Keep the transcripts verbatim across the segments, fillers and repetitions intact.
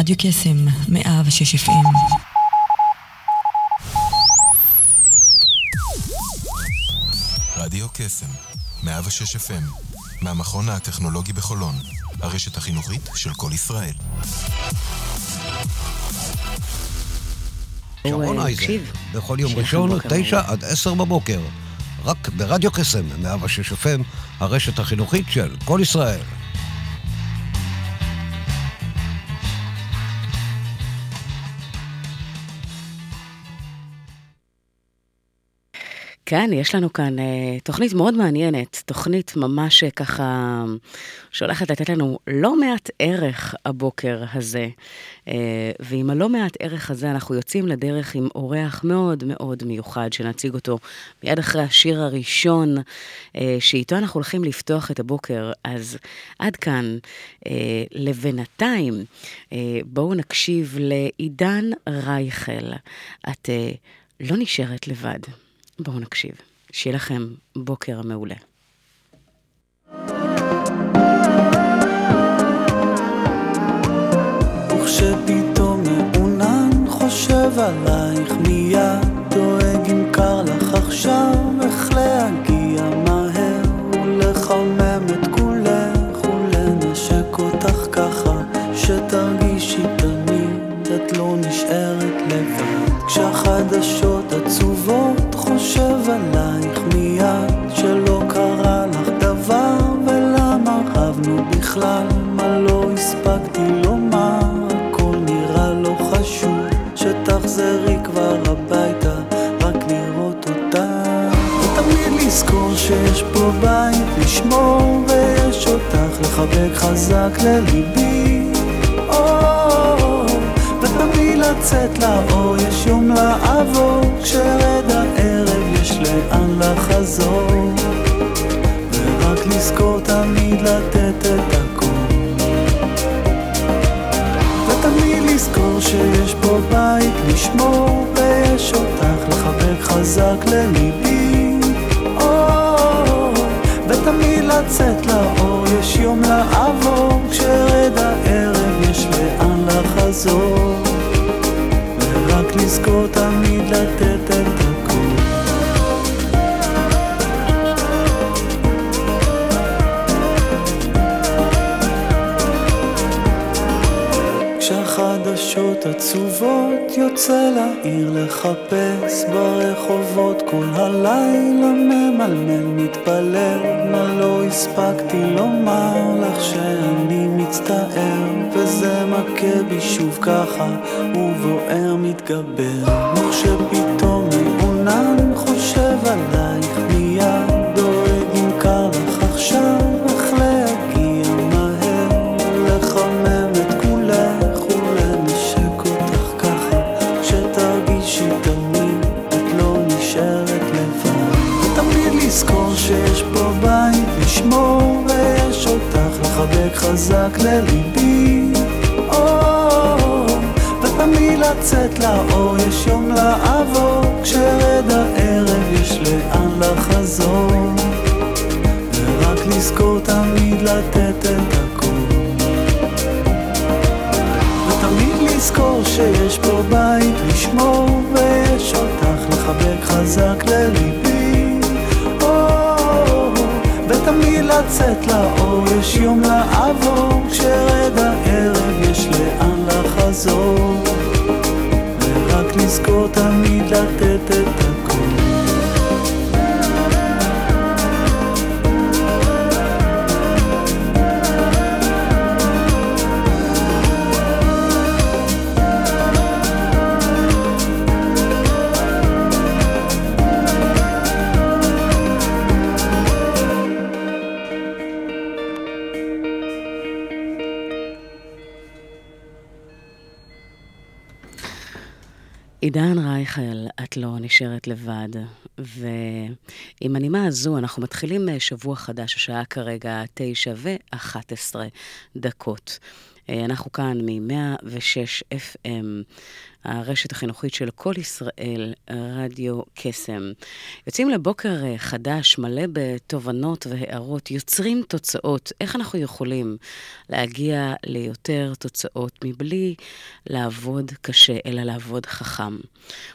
רדיו קסם מאה ושש אף אם. רדיו קסם מאה ושש אף אם, מהמכון הטכנולוגי בחולון, הרשת החינוכית של כל ישראל. שרון אייזן, בכל יום ראשון, תשע עד עשר בבוקר, רק ברדיו קסם מאה ושש אף אם, הרשת החינוכית של כל ישראל. כן, יש לנו כאן תוכנית מאוד מעניינת, תוכנית ממש ככה שהולכת לתת לנו לא מעט ערך הבוקר הזה, ועם הלא מעט ערך הזה אנחנו יוצאים לדרך עם אורח מאוד מאוד מיוחד, שנציג אותו מיד אחרי השיר הראשון, שאיתו אנחנו הולכים לפתוח את הבוקר, אז עד כאן, לבינתיים, בואו נקשיב לעידן רייכל, את לא נשארת לבד. בואו נקשיב. שיהיה לכם בוקר מעולה. וכשפתאום מעונן חושב עלייך מיד, דואג אם קר לך עכשיו, איך להגיע מהר ולחמם את כולך ולנשק אותך ככה שתרגישי תמיד את לא נשארת לבד. כשהחדשות עצובות חושב עלייך מיד, שלא קרה לך דבר ולמה רבנו בכלל, מה לא הספקתי לומר, הכל נראה לא חשוב, שתחזרי כבר הביתה רק לראות אותה, ותמיד לזכור שיש פה בית לשמור, ויש אותך לחבק חזק לליבי, ותמיד לצאת לאור, יש יום לעבור, כשרד הערב יש לאן לחזור, ורק לזכור תמיד לתת את הכל, ותמיד לזכור שיש פה בית לשמור, ויש אותך לחבק חזק לליבי, ותמיד לצאת לאור, יש יום לעבור, כשרד הערב יש לאן לחזור, ורק לזכור תמיד לתת את הכל. כשהחדשות עצובות יוצא לעיר לחפש, ברחובות כל הלילה ממלמל מתפלל, מה לא הספקתי לומר לך שאני מצטער, וזה מכה בי שוב ככה ובוער מתגבר, וכשפתאום מעונן חושב עלייך מיד, דואג אם קר לך עכשיו, איך להגיע מהר לחמם את כולך ולנשק אותך ככה שתרגישי תמיד את לא נשארת לבד, ותמיד לזכור שיש פה בית לשמור, ויש אותך לחבק חזק לליבי, ותמיד לצאת לאור, יש יום לעבור, כשרד הערב יש לאן לחזור, ורק לזכור תמיד לתת את הכל, ותמיד לזכור שיש פה בית לשמור, ויש אותך לחבק חזק לליבי, ותמיד לצאת לאור, יש יום לעבור, כשרד הערב יש לאן לחזור, ורק לזכור תמיד לתת את הכל. עידן רייכל, את לא נשארת לבד, ועם הנימה הזו אנחנו מתחילים שבוע חדש, השעה כרגע תשע ואחת עשרה דקות. אנחנו כאן מ-מאה ושש אף אם, הרשת החינוכית של כל ישראל, רדיו קסם. יוצאים לבוקר חדש, מלא בתובנות והערות, יוצרים תוצאות. איך אנחנו יכולים להגיע ליותר תוצאות מבלי לעבוד קשה, אלא לעבוד חכם?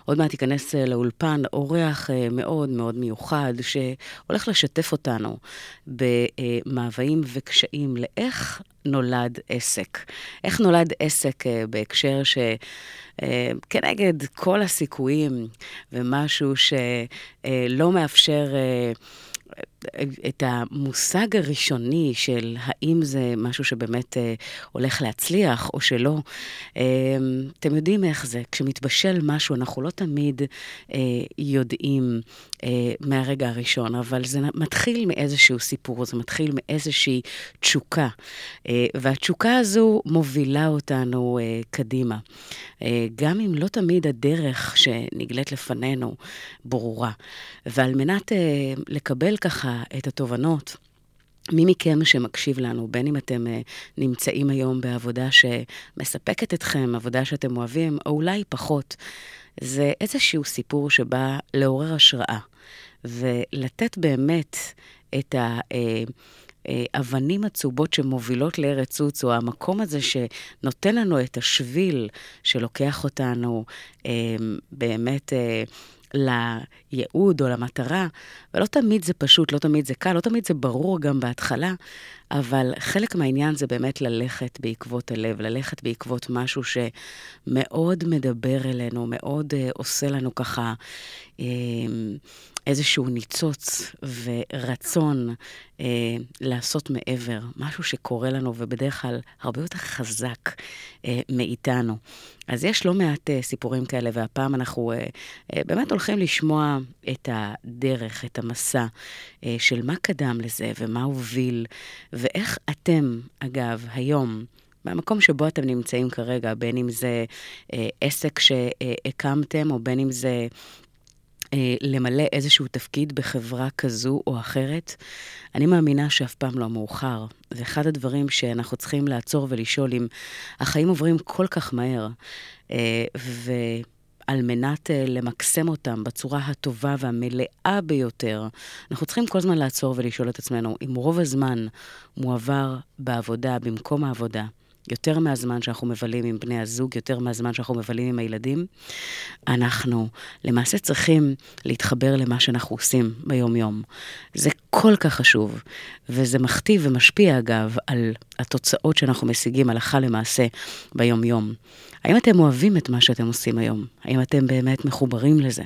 עוד מעט תיכנס לאולפן אורח מאוד מאוד מיוחד, שהולך לשתף אותנו במאוויים וקשיים לאיך נולד עסק. איך נולד עסק בהקשר שכנגד כל הסיכויים ומשהו שלא מאפשר את המושג הראשוני של האם זה משהו שבאמת הולך להצליח או שלא. אתם יודעים איך זה, כשמתבשל משהו אנחנו לא תמיד יודעים מהרגע הראשון, אבל זה מתחיל מאיזשהו סיפור, זה מתחיל מאיזושהי תשוקה, והתשוקה הזו מובילה אותנו קדימה, גם אם לא תמיד הדרך שנגלית לפנינו ברורה. ועל מנת לקבל ככה את התובנות, מי מכם שמקשיב לנו, בין אם אתם נמצאים היום בעבודה שמספקת אתכם, עבודה שאתם אוהבים, או אולי פחות, זה איזשהו סיפור שבא לעורר השראה, ולתת באמת את ה... אבנים הצובות שמובילות לארץ עוץ, או המקום הזה שנותן לנו את השביל שלוקח אותנו באמת לייעוד או למטרה, ולא תמיד זה פשוט, לא תמיד זה קל, לא תמיד זה ברור גם בהתחלה, אבל חלק מהעניין זה באמת ללכת בעקבות הלב, ללכת בעקבות משהו שמאוד מדבר אלינו, מאוד uh, עושה לנו ככה uh, איזשהו ניצוץ ורצון uh, לעשות מעבר, משהו שקורה לנו ובדרך כלל הרבה יותר חזק uh, מאיתנו. אז יש לא מעט uh, סיפורים כאלה, והפעם אנחנו uh, uh, באמת הולכים לשמוע את הדרך, את המסע uh, של מה קדם לזה ומה הוביל, ואיך אתם, אגב, היום, במקום שבו אתם נמצאים כרגע, בין אם זה אה, עסק שהקמתם, או בין אם זה אה, למלא איזשהו תפקיד בחברה כזו או אחרת, אני מאמינה שאף פעם לא מאוחר. ואחד הדברים שאנחנו צריכים לעצור ולשאול, אם החיים עוברים כל כך מהר, אה, ו... על מנת למקסם אותם בצורה הטובה והמלאה ביותר, אנחנו צריכים כל הזמן לעצור ולשאול את עצמנו, אם רוב הזמן מועבר בעבודה, במקום העבודה, יותר מהזמן שאנחנו מבלים עם בני הזוג, יותר מהזמן שאנחנו מבלים עם הילדים, אנחנו למעשה צריכים להתחבר למה שאנחנו עושים ביום-יום. זה כל כך חשוב, וזה מכתיב ומשפיע אגב על התוצאות שאנחנו משיגים הלכה למעשה ביום-יום. האם אתם אוהבים את מה שאתם עושים היום? האם אתם באמת מחוברים לזה?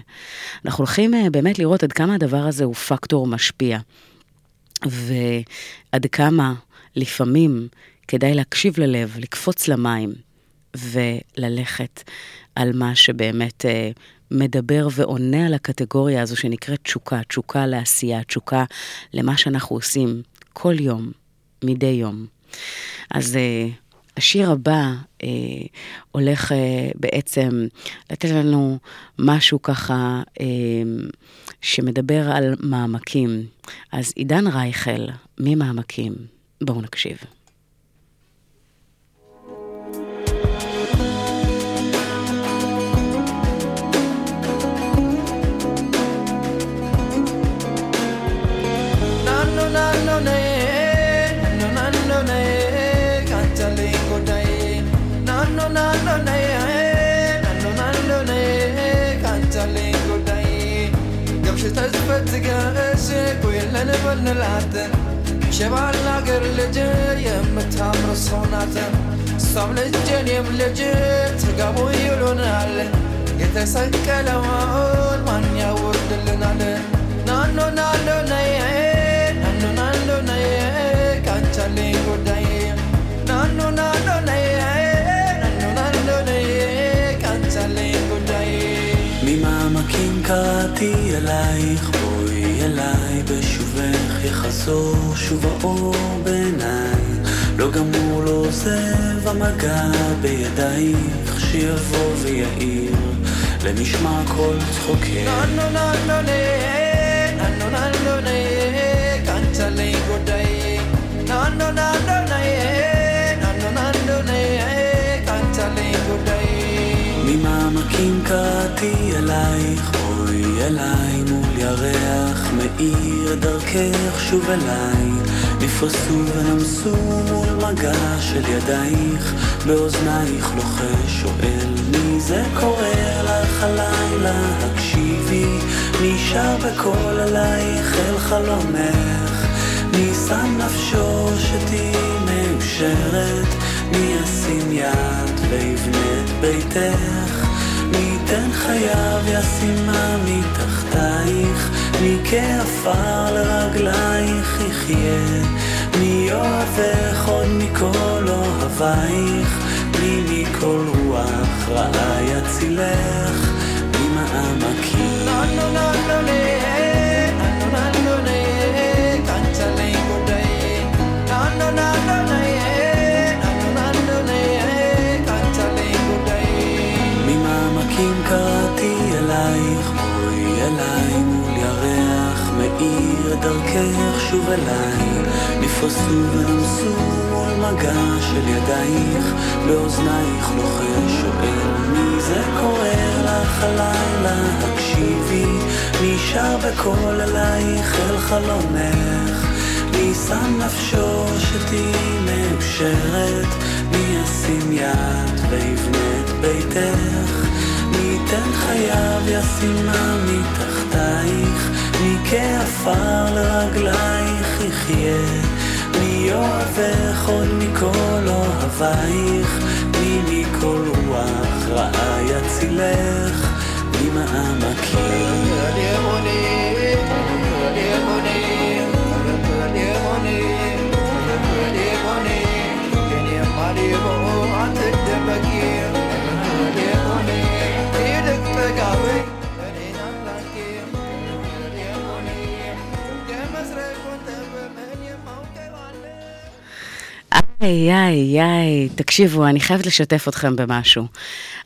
אנחנו הולכים באמת לראות עד כמה הדבר הזה הוא פקטור משפיע, ועד כמה לפעמים כדאי להקשיב ללב, לקפוץ למים, וללכת על מה שבאמת אה, מדבר ועונה על הקטגוריה הזו שנקראת תשוקה, תשוקה לעשייה, תשוקה למה שאנחנו עושים כל יום, מדי יום. אז אה, השיר הבא אה, הולך אה, בעצם לתת לנו משהו ככה אה, שמדבר על מעמקים. אז עידן רייכל ממעמקים, בואו נקשיב. شبع الناقر لجي يمتها مرصونات صام لجين يملجي ترقبوا يلونال يتسكلوا وقول من يورد لنا نانو نانو نايه نانو نانو نايه كانتالي قدايه نانو نانو نايه نانو نانو نايه كانتالي قدايه ממעמקים קראתי אלייך בואי אליי בשובך יחזור שוב האור בעיניי לא גמור לא עוזב המגע בידייך שיבוא ויעיר למשמע כל צחוקך ננו ננו נהיה ננו ננו נהיה קנצה לי גודאי ננו ננו נהיה ננו ננו נהיה קנצה לי גודאי ממעמקים ברכתי אלייך, בואי אליי מול ירח מאיר, דרכך שוב אליי, נפרסו ונמסו מול מגע של ידייך, באוזנייך לוחש שואל מי זה קורא לך הלילה, הקשיבי נשאר בכל אלייך אל חלומך, מי שם נפשו שתהי מאושרת, מי ישים יד ויבנה את ביתך, מי ייתן חייו ישימה מתחתייך, מי כעפר לרגלייך יחיה, מי אוהבך עוד מכל אוהבייך, מי מכל רוח רעה יצילך, מי מעמקים לא לא לא לא לא לא לא לא תנצלי מודי לא לא לא לא קראתי אלייך, בואי אליי מול ירח מאיר, דרכך שוב אליי, נפרסו ונמסו מול מגע של ידייך, באוזנייך לוחש שואל מי זה קורא לך הלילה, הקשיבי נשאר בכל אלייך אל חלומך, מי שם נפשו שתהי מאושרת, מי ישים יד ויבנה את ביתך, ניתן חייו ישימה מתחתייך, מי כעפר לרגלייך יחיה, מי אוהבך עוד מכל אוהבייך, מי מכל רוח רעה יצילך, מי מעמקים איי, איי, איי, תקשיבו, אני חייבת לשתף אתכם במשהו.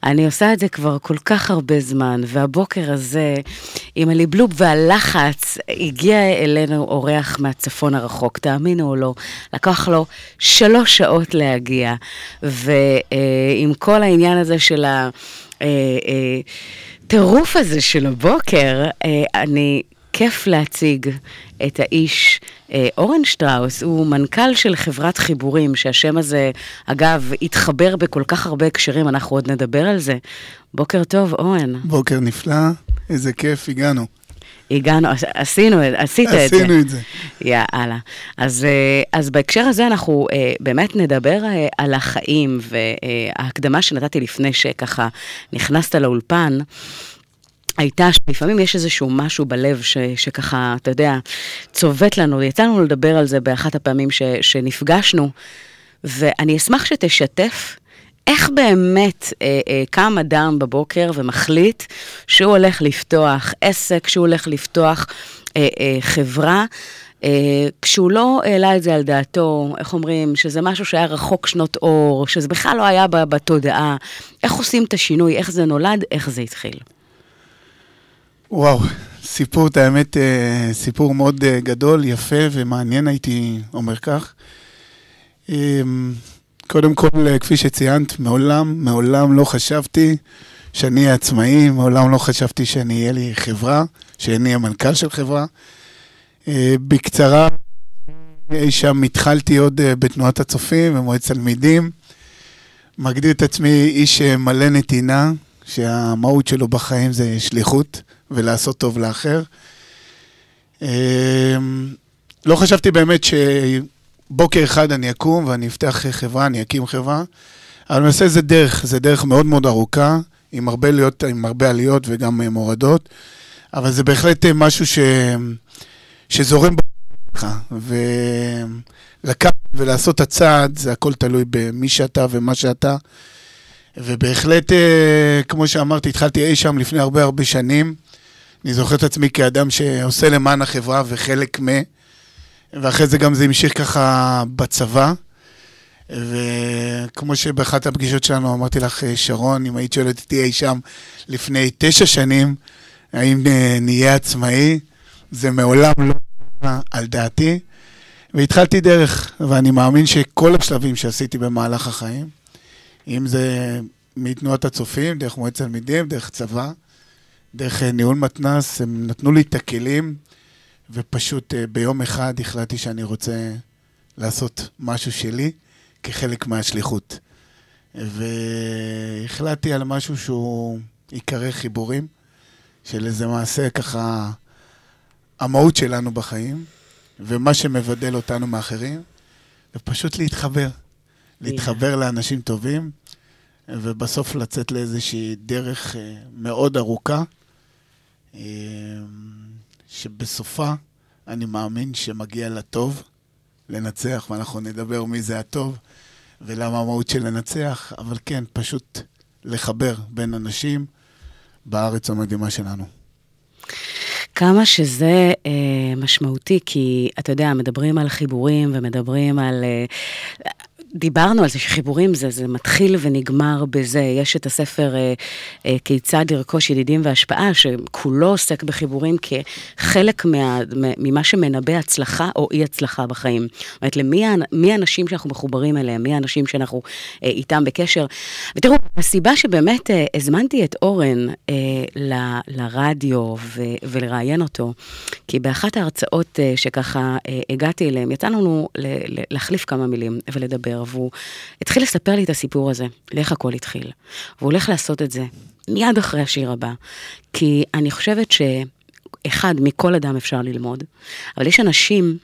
אני עושה את זה כבר כל כך הרבה זמן, והבוקר הזה, עם הליבלוב והלחץ, הגיע אלינו אורח מהצפון הרחוק, תאמינו או לא, לקח לו שלוש שעות להגיע, ועם כל העניין הזה של ה... טירוף הזה של הבוקר, אני... כיף להציג את האיש אה, אורן שטראוס, הוא מנכ"ל של חברת חיבורים, שהשם הזה, אגב, התחבר בכל כך הרבה הקשרים, אנחנו עוד נדבר על זה. בוקר טוב, אורן. בוקר נפלא, איזה כיף, הגענו. הגענו, עשינו, עשית את זה. עשינו את זה. יאללה. אז, אז בהקשר הזה אנחנו באמת נדבר על החיים, וההקדמה שנתתי לפני שככה נכנסת לאולפן, הייתה שלפעמים יש איזשהו משהו בלב ש, שככה, אתה יודע, צובט לנו, יצאנו לדבר על זה באחת הפעמים ש, שנפגשנו, ואני אשמח שתשתף איך באמת אה, אה, קם אדם בבוקר ומחליט שהוא הולך לפתוח עסק, שהוא הולך לפתוח אה, אה, חברה, אה, כשהוא לא העלה את זה על דעתו, איך אומרים, שזה משהו שהיה רחוק שנות אור, שזה בכלל לא היה בתודעה, איך עושים את השינוי, איך זה נולד, איך זה התחיל. וואו, סיפור, את האמת, סיפור מאוד גדול, יפה ומעניין, הייתי אומר כך. קודם כל, כפי שציינת, מעולם, מעולם לא חשבתי שאני עצמאי, מעולם לא חשבתי שאני אהיה לי חברה, שאני אהיה מנכ"ל של חברה. בקצרה, שם התחלתי עוד בתנועת הצופים ומועצת תלמידים. מגדיר את עצמי איש מלא נתינה, שהמהות שלו בחיים זה שליחות ולעשות טוב לאחר. לא חשבתי באמת שבוקר אחד אני אקום ואני אפתח חברה, אני אקים חברה, אבל למעשה זה דרך, זה דרך מאוד מאוד ארוכה, עם הרבה עליות, עם הרבה עליות וגם מורדות, אבל זה בהחלט משהו ש... שזורם בך, ולקח ולעשות הצעד, זה הכל תלוי במי שאתה ומה שאתה, ובהחלט, כמו שאמרתי, התחלתי אי שם לפני הרבה הרבה שנים. אני זוכר את עצמי כאדם שעושה למען החברה וחלק מה, ואחרי זה גם זה המשיך ככה בצבא. וכמו שבאחת הפגישות שלנו אמרתי לך, שרון, אם היית שואלת אותי אי שם לפני תשע שנים, האם נהיה עצמאי, זה מעולם לא על דעתי. והתחלתי דרך, ואני מאמין שכל השלבים שעשיתי במהלך החיים, אם זה מתנועת הצופים, דרך מועצת תלמידים, דרך צבא, דרך ניהול מתנ"ס, הם נתנו לי את הכלים, ופשוט ביום אחד החלטתי שאני רוצה לעשות משהו שלי, כחלק מהשליחות. והחלטתי על משהו שהוא עיקרי חיבורים, של איזה מעשה ככה, המהות שלנו בחיים, ומה שמבדל אותנו מאחרים, ופשוט להתחבר, להתחבר לאנשים טובים, ובסוף לצאת לאיזושהי דרך מאוד ארוכה, שבסופה אני מאמין שמגיע לטוב, לנצח, ואנחנו נדבר מי זה הטוב, ולמה המהות של לנצח, אבל כן, פשוט לחבר בין אנשים בארץ המדהימה שלנו. כמה שזה אה, משמעותי, כי אתה יודע, מדברים על חיבורים ומדברים על... אה, דיברנו על זה שחיבורים זה, זה מתחיל ונגמר בזה. יש את הספר אה, אה, כיצד לרכוש ידידים והשפעה, שכולו עוסק בחיבורים כחלק מה, ממה שמנבא הצלחה או אי הצלחה בחיים. זאת אומרת, למי, מי האנשים שאנחנו מחוברים אליהם, מי האנשים שאנחנו אה, איתם בקשר. ותראו, הסיבה שבאמת אה, הזמנתי את אורן אה, ל, לרדיו ו, ולראיין אותו, כי באחת ההרצאות אה, שככה אה, הגעתי אליהם, יצאנו ל, ל, להחליף כמה מילים ולדבר. והוא התחיל לספר לי את הסיפור הזה, לאיך הכל התחיל, והוא הולך לעשות את זה מיד אחרי השיר הבא, כי אני חושבת שאחד מכל אדם אפשר ללמוד, אבל יש אנשים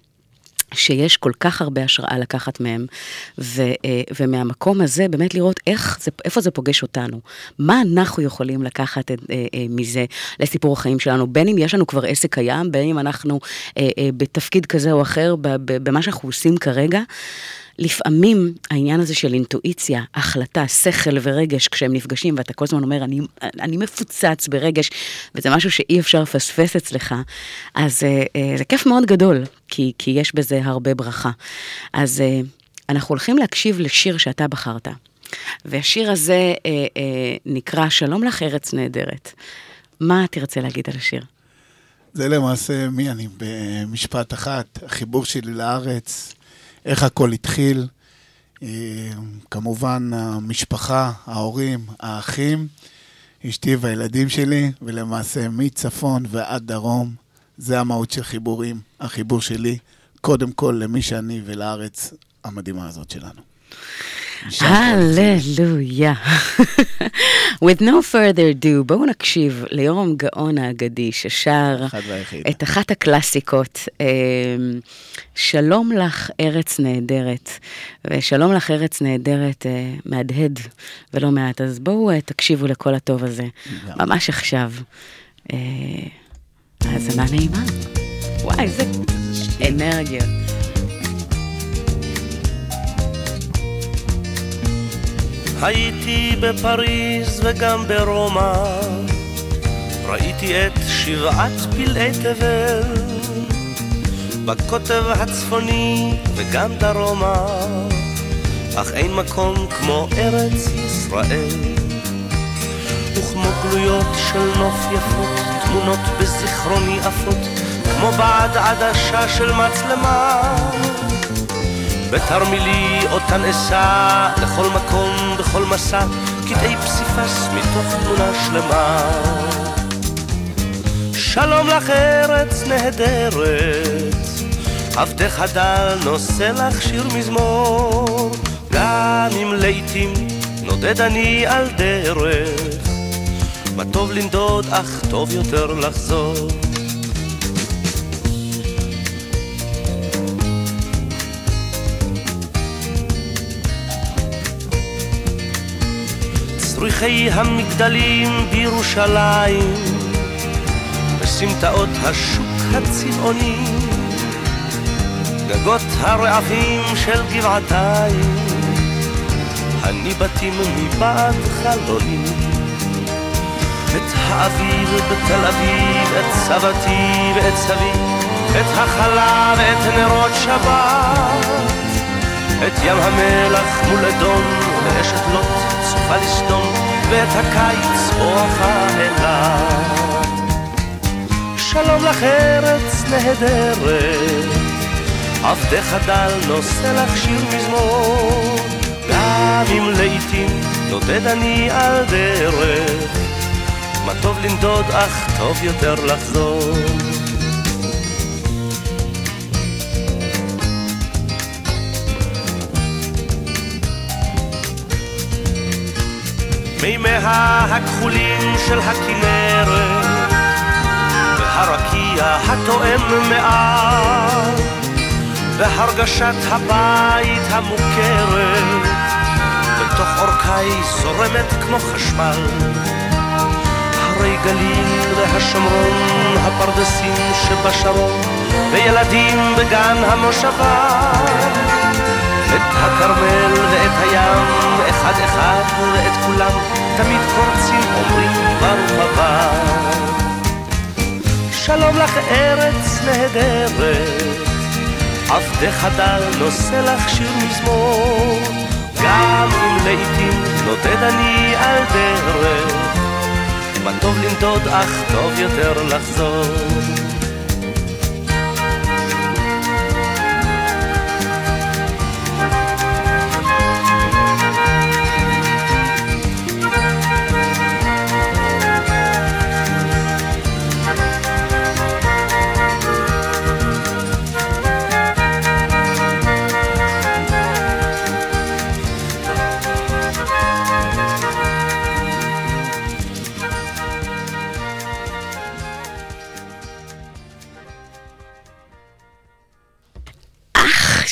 שיש כל כך הרבה השראה לקחת מהם, ו, ומהמקום הזה באמת לראות איך זה, איפה זה פוגש אותנו, מה אנחנו יכולים לקחת את, מזה לסיפור החיים שלנו, בין אם יש לנו כבר עסק קיים, בין אם אנחנו בתפקיד כזה או אחר, במה שאנחנו עושים כרגע, לפעמים העניין הזה של אינטואיציה, החלטה, שכל ורגש, כשהם נפגשים, ואתה כל הזמן אומר, אני, אני מפוצץ ברגש, וזה משהו שאי אפשר פספס אצלך, אז אה, אה, זה כיף מאוד גדול, כי, כי יש בזה הרבה ברכה. אז אה, אנחנו הולכים להקשיב לשיר שאתה בחרת, והשיר הזה אה, אה, נקרא שלום לך ארץ נהדרת. מה תרצה להגיד על השיר? זה למעשה מי אני, במשפט אחת, החיבור שלי לארץ, איך הכל התחיל, כמובן המשפחה, ההורים, האחים, אשתי והילדים שלי, ולמעשה מצפון ועד דרום, זה המהות של חיבורים, החיבור שלי, קודם כל למי שאני ולארץ המדהימה הזאת שלנו. הללויה. With no further ado, בואו נקשיב ליורם גאון האגדי ששר את אחת הקלאסיקות, שלום לך ארץ נהדרת, ושלום לך ארץ נהדרת מהדהד ולא מעט, אז בואו תקשיבו לכל הטוב הזה, ממש עכשיו. האזנה נעימה. וואי, זה אנרגיות. הייתי בפריז וגם ברומא, ראיתי את שבעת פלאי תבל, בקוטב הצפוני וגם דרומה, אך אין מקום כמו ארץ ישראל. וכמו גלויות של נוף יפות, תמונות בזיכרוני עפות, כמו בעד עדשה של מצלמה, בתרמילי אותן עשה, לכל מקום, בכל מסע, קטעי פסיפס מתוך תמונה שלמה. שלום לך ארץ נהדרת, עבדך הדל נושא לך שיר מזמור, גם אם לעתים נודד אני על דרך, מה טוב לנדוד אך טוב יותר לחזור. פריחי המגדלים בירושלים, בסמטאות השוק הצבעוני, גגות הרעפים של גבעתיים, הניבטים מבעד חלוני, את האוויר בתל אביב, את סבתי ואת סבי, את החלה ואת נרות שבת, את ים המלח מול אדום ואשת לוט צופה לסדום, ואת הקיץ אורח האילת. שלום לך ארץ נהדרת, עבדך הדל נושא לך שיר מזמור, גם אם לעתים נודד אני על דרך, מה טוב למדוד אך טוב יותר לחזור. מימיה הכחולים של הכנרת והרקיע התואם מעל והרגשת הבית המוכרת בתוך אורכי זורמת כמו חשמל. הרי גליל והשומרון, הפרדסים שבשרון וילדים בגן המושבה, את הכרמל ואת הים, אחד אחד ואת כולם תמיד קורצים אומרים ברוך הבא. שלום לך ארץ נהדרת, עבדך דל נושא לך שיר מזמור, גם אם לעתים נודד אני על דרך, מה טוב למדוד אך טוב יותר לחזור.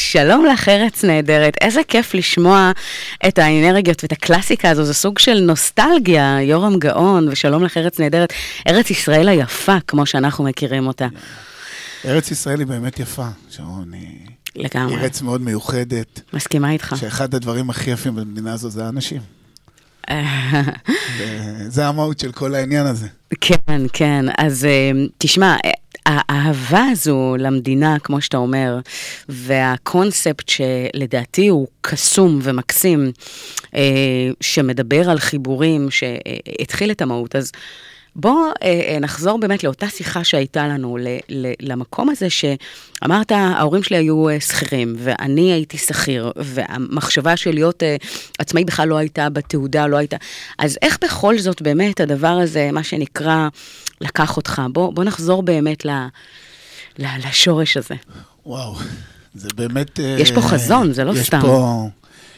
שלום לך ארץ נהדרת, איזה כיף לשמוע את האנרגיות ואת הקלאסיקה הזו, זה סוג של נוסטלגיה, יורם גאון ושלום לך ארץ נהדרת, ארץ ישראל היפה כמו שאנחנו מכירים אותה. ארץ ישראל היא באמת יפה, שרון, היא ארץ מאוד מיוחדת. מסכימה איתך. שאחד הדברים הכי יפים במדינה הזו זה האנשים. זה המהות של כל העניין הזה. כן, כן, אז תשמע, האהבה הזו למדינה, כמו שאתה אומר, והקונספט שלדעתי הוא קסום ומקסים, אה, שמדבר על חיבורים שהתחיל את המהות. אז בוא אה, נחזור באמת לאותה שיחה שהייתה לנו, ל, ל, למקום הזה שאמרת, ההורים שלי היו שכירים, ואני הייתי שכיר, והמחשבה של להיות אה, עצמאי בכלל לא הייתה, בתעודה לא הייתה. אז איך בכל זאת באמת הדבר הזה, מה שנקרא, לקח אותך? בוא, בוא נחזור באמת ל, ל, לשורש הזה. וואו, זה באמת... יש פה חזון, זה לא יש סתם. פה,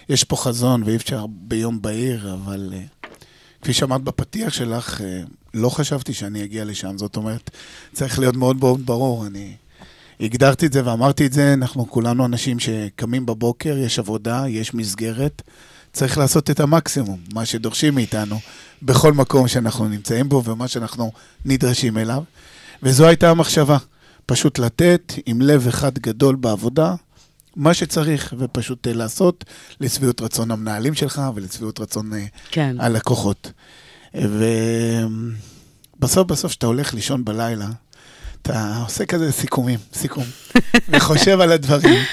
יש פה חזון, ואי אפשר ביום בהיר, אבל... כפי שאמרת בפתיח שלך, לא חשבתי שאני אגיע לשם, זאת אומרת, צריך להיות מאוד מאוד ברור, אני הגדרתי את זה ואמרתי את זה, אנחנו כולנו אנשים שקמים בבוקר, יש עבודה, יש מסגרת, צריך לעשות את המקסימום, מה שדורשים מאיתנו, בכל מקום שאנחנו נמצאים בו, ומה שאנחנו נדרשים אליו, וזו הייתה המחשבה, פשוט לתת עם לב אחד גדול בעבודה, מה שצריך, ופשוט לעשות לשביעות רצון המנהלים שלך, ולשביעות רצון כן. הלקוחות. ובסוף בסוף, שאתה הולך לישון בלילה, אתה עושה כזה סיכומים, סיכום, וחושב על הדברים.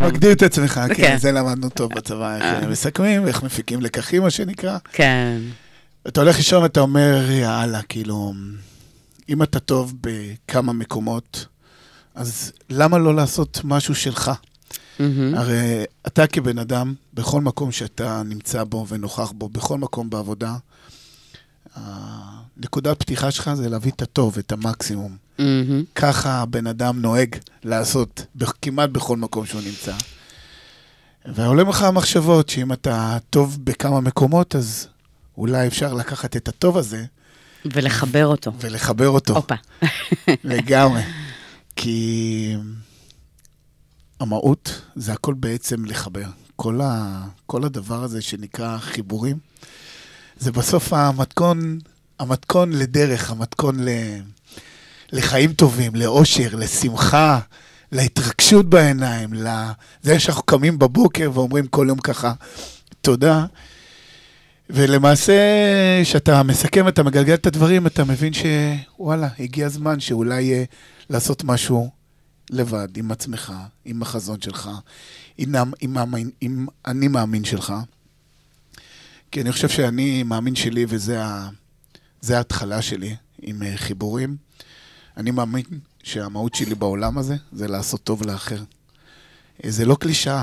מגדיר את עצמך, okay. כן, זה למדנו טוב בצבא, איך מסכמים, איך מפיקים לקחים, מה שנקרא. כן. אתה הולך לישון ואתה אומר, יאללה, כאילו, אם אתה טוב בכמה מקומות, אז למה לא לעשות משהו שלך? Mm-hmm. הרי אתה כבן אדם, בכל מקום שאתה נמצא בו ונוכח בו, בכל מקום בעבודה, הנקודת פתיחה שלך זה להביא את הטוב, את המקסימום. Mm-hmm. ככה הבן אדם נוהג לעשות כמעט בכל מקום שהוא נמצא. ועולה לך המחשבות שאם אתה טוב בכמה מקומות, אז אולי אפשר לקחת את הטוב הזה. ולחבר אותו. ולחבר אותו. אופה. לגמרי. כי... המהות זה הכל בעצם לחבר. כל, ה, כל הדבר הזה שנקרא חיבורים, זה בסוף המתכון, המתכון לדרך, המתכון ל, לחיים טובים, לאושר, לשמחה, להתרגשות בעיניים, לזה שאנחנו קמים בבוקר ואומרים כל יום ככה, תודה. ולמעשה, כשאתה מסכם, אתה מגלגל את הדברים, אתה מבין שוואלה, הגיע הזמן שאולי לעשות משהו לבד, עם עצמך, עם החזון שלך, עם, עם, עם, עם אני מאמין שלך. כי אני חושב שאני מאמין שלי, וזה ה, זה ההתחלה שלי עם חיבורים. אני מאמין שהמהות שלי בעולם הזה, זה לעשות טוב לאחר. זה לא קלישה,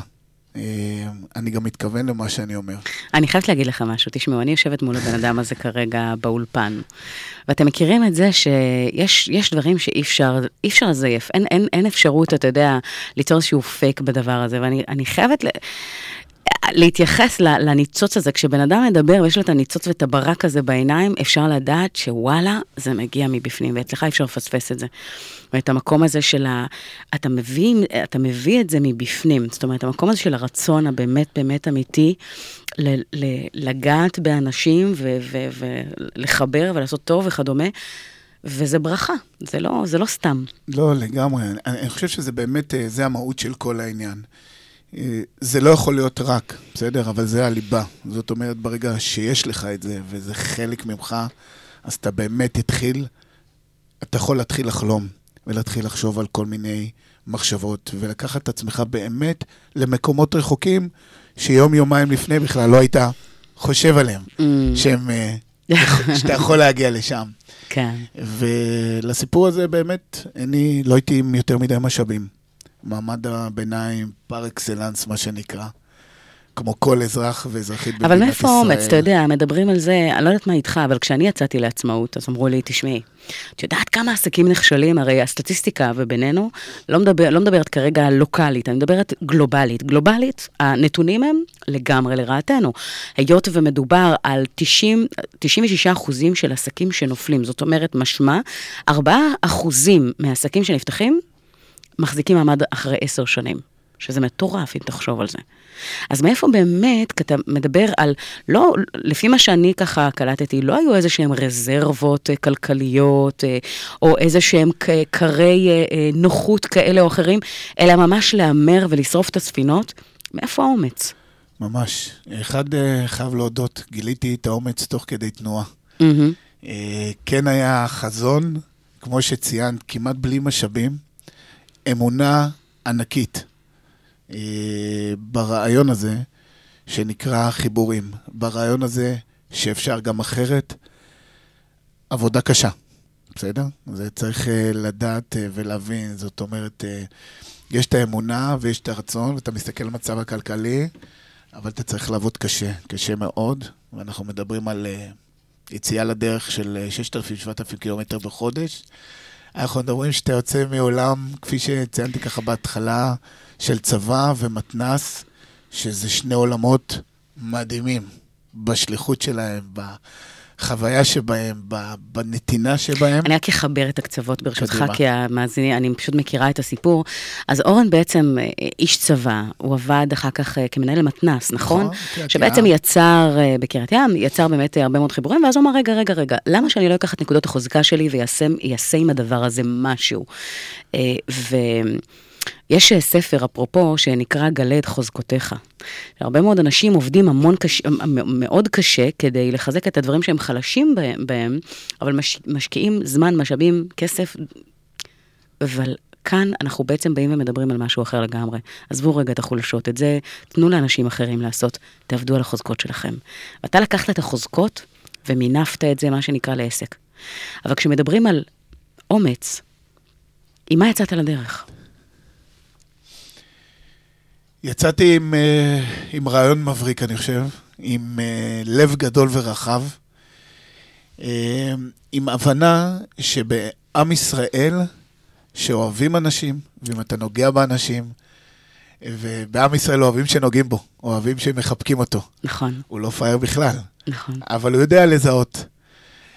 אני גם מתכוון למה שאני אומר. אני חייבת להגיד לך משהו, תשמעו, אני יושבת מול הבן אדם הזה כרגע באולפן, ואתם מכירים את זה שיש דברים שאי אפשר לזייף, אין אפשרות, אתה יודע, ליצור איזשהו פייק בדבר הזה, ואני חייבת להתייחס לניצוץ הזה, כשבן אדם מדבר ויש לו את הניצוץ ואת הברק הזה בעיניים, אפשר לדעת שוואלה, זה מגיע מבפנים, ואצלך אפשר לפספס את זה. ואת המקום הזה של ה... אתה מביא, אתה מביא את זה מבפנים, זאת אומרת, המקום הזה של הרצון הבאמת באמת אמיתי, ל- ל- לגעת באנשים ו- ו- ו- לחבר ולעשות טוב וכדומה, וזה ברכה, זה לא, זה לא סתם. לא, לגמרי, אני, אני חושב שזה באמת, זה המהות של כל העניין. זה לא יכול להיות רק, בסדר? אבל זה הליבה. זאת אומרת, ברגע שיש לך את זה, וזה חלק ממך, אז אתה באמת התחיל, אתה יכול להתחיל לחלום, ולהתחיל לחשוב על כל מיני מחשבות, ולקחת את עצמך באמת למקומות רחוקים, שיום יומיים לפני בכלל לא היית חושב עליהם, שהם, שאתה יכול להגיע לשם. כן. ולסיפור הזה באמת, אני לא הייתי עם יותר מדי משאבים. מעמד הביניים, פר אקסלנס, מה שנקרא, כמו כל אזרח ואזרחית במדינת ישראל. אבל מאיפה אומץ, אתה יודע, מדברים על זה, אני לא יודעת מה איתך, אבל כשאני יצאתי לעצמאות, אז אמרו לי, תשמעי, את יודעת כמה עסקים נכשלים, הרי הסטטיסטיקה ובינינו, לא, מדבר, לא מדברת כרגע לוקלית, אני מדברת גלובלית. גלובלית, הנתונים הם לגמרי לרעתנו. היות ומדובר על תשעים, תשעים ושישה אחוזים של עסקים שנופלים, זאת אומרת, משמע, ארבעה אחוזים מהעסקים שנפתחים, מחזיקים מעמד אחרי עשר שנים, שזה מטורף אם תחשוב על זה. אז מאיפה באמת, כי אתה מדבר על, לא, לפי מה שאני ככה קלטתי, לא היו איזה שהם רזרבות כלכליות, או איזה שהם קרי נוחות כאלה או אחרים, אלא ממש לאמר ולשרוף את הספינות, מאיפה האומץ? ממש. אחד חייב להודות, גיליתי את האומץ תוך כדי תנועה. Mm-hmm. כן היה חזון, כמו שציינת, כמעט בלי משאבים, אמונה ענקית אה, ברעיון הזה שנקרא חיבורים, ברעיון הזה שאפשר גם אחרת, עבודה קשה, בסדר? זה צריך אה, לדעת אה, ולהבין, זאת אומרת, אה, יש את האמונה ויש את הרצון, ואתה מסתכל על מצב הכלכלי, אבל אתה צריך לעבוד קשה, קשה מאוד, ואנחנו מדברים על אה, יציאה לדרך של שישת אלפים שבעת אלפים קילומטר בחודש, אנחנו מדברים שאתה יוצא מעולם, כפי שציינתי ככה בהתחלה, של צבא ומתנס, שזה שני עולמות מדהימים, בשליחות שלהם, בחוויה שבהם, בנתינה שבהם. אני רק אחבר את הקצוות ברשותך, כי המאזיני, אני פשוט מכירה את הסיפור. אז אורן בעצם איש צבא, הוא עבד אחר כך כמנהל מתנס, נכון? שבעצם יצר בקריית ים, יצר באמת הרבה מאוד חיבורים, ואז הוא אמר, רגע, רגע, רגע, למה שאני לא אקח את נקודות החוזקה שלי ויעשה עם הדבר הזה משהו? ו... יש ספר, אפרופו, שנקרא גלה את חוזקותיך. הרבה מאוד אנשים עובדים המון קשה, מאוד קשה כדי לחזק את הדברים שהם חלשים בהם, בהם אבל מש, משקיעים זמן, משאבים, כסף, אבל כאן אנחנו בעצם באים ומדברים על משהו אחר לגמרי. עזבו רגע את החולשות, את זה תנו לאנשים אחרים לעשות, תעבדו על החוזקות שלכם. ואתה לקחת את החוזקות ומינפת את זה, מה שנקרא לעסק. אבל כשמדברים על אומץ, עם מה יצאת לדרך? יצאתי עם, עם רעיון מבריק, אני חושב, עם לב גדול ורחב, עם הבנה שבעם ישראל, שאוהבים אנשים, ואם אתה נוגע באנשים, ובעם ישראל אוהבים שנוגעים בו, אוהבים שמחבקים אותו. נכון. הוא לא פייר בכלל. נכון. אבל הוא יודע לזהות.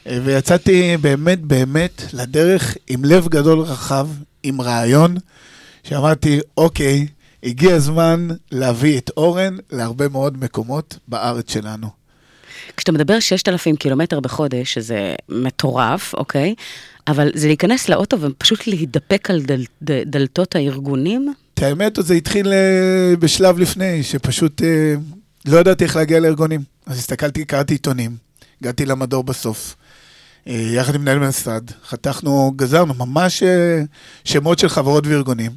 ויצאתי באמת, באמת, לדרך עם לב גדול ורחב, עם רעיון, שאמרתי, אוקיי, הגיע הזמן להביא את אורן להרבה מאוד מקומות בארץ שלנו. כשאתה מדבר שישת אלפים קילומטר בחודש, שזה מטורף, אוקיי? אבל זה להיכנס לאוטו ופשוט להידפק על דל, דל, דלתות הארגונים? את האמת, זה התחיל בשלב לפני, שפשוט לא ידעתי איך להגיע לארגונים. אז הסתכלתי, קראתי עיתונים, הגעתי למדור בסוף. יחד עם מנהל מנסד, חתכנו, גזרנו ממש שמות של חברות וארגונים.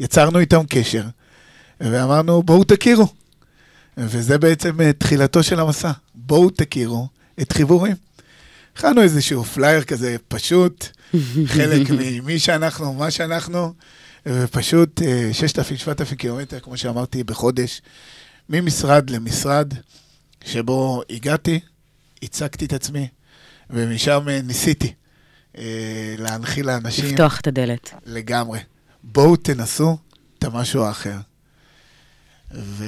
יצרנו איתם קשר. ואמרנו, בואו תכירו. וזה בעצם תחילתו של המסע. בואו תכירו את חיבורים. הכנו איזשהו פלייר כזה פשוט, חלק ממי שאנחנו, מה שאנחנו, ופשוט שישת אלפים שבעת אלפים קילומטר, כמו שאמרתי, בחודש, ממשרד למשרד, שבו הגעתי, הצגתי את עצמי, ומשם ניסיתי להנחיל לאנשים... לפתוח את הדלת. לגמרי. בואו תנסו את המשהו האחר. ו...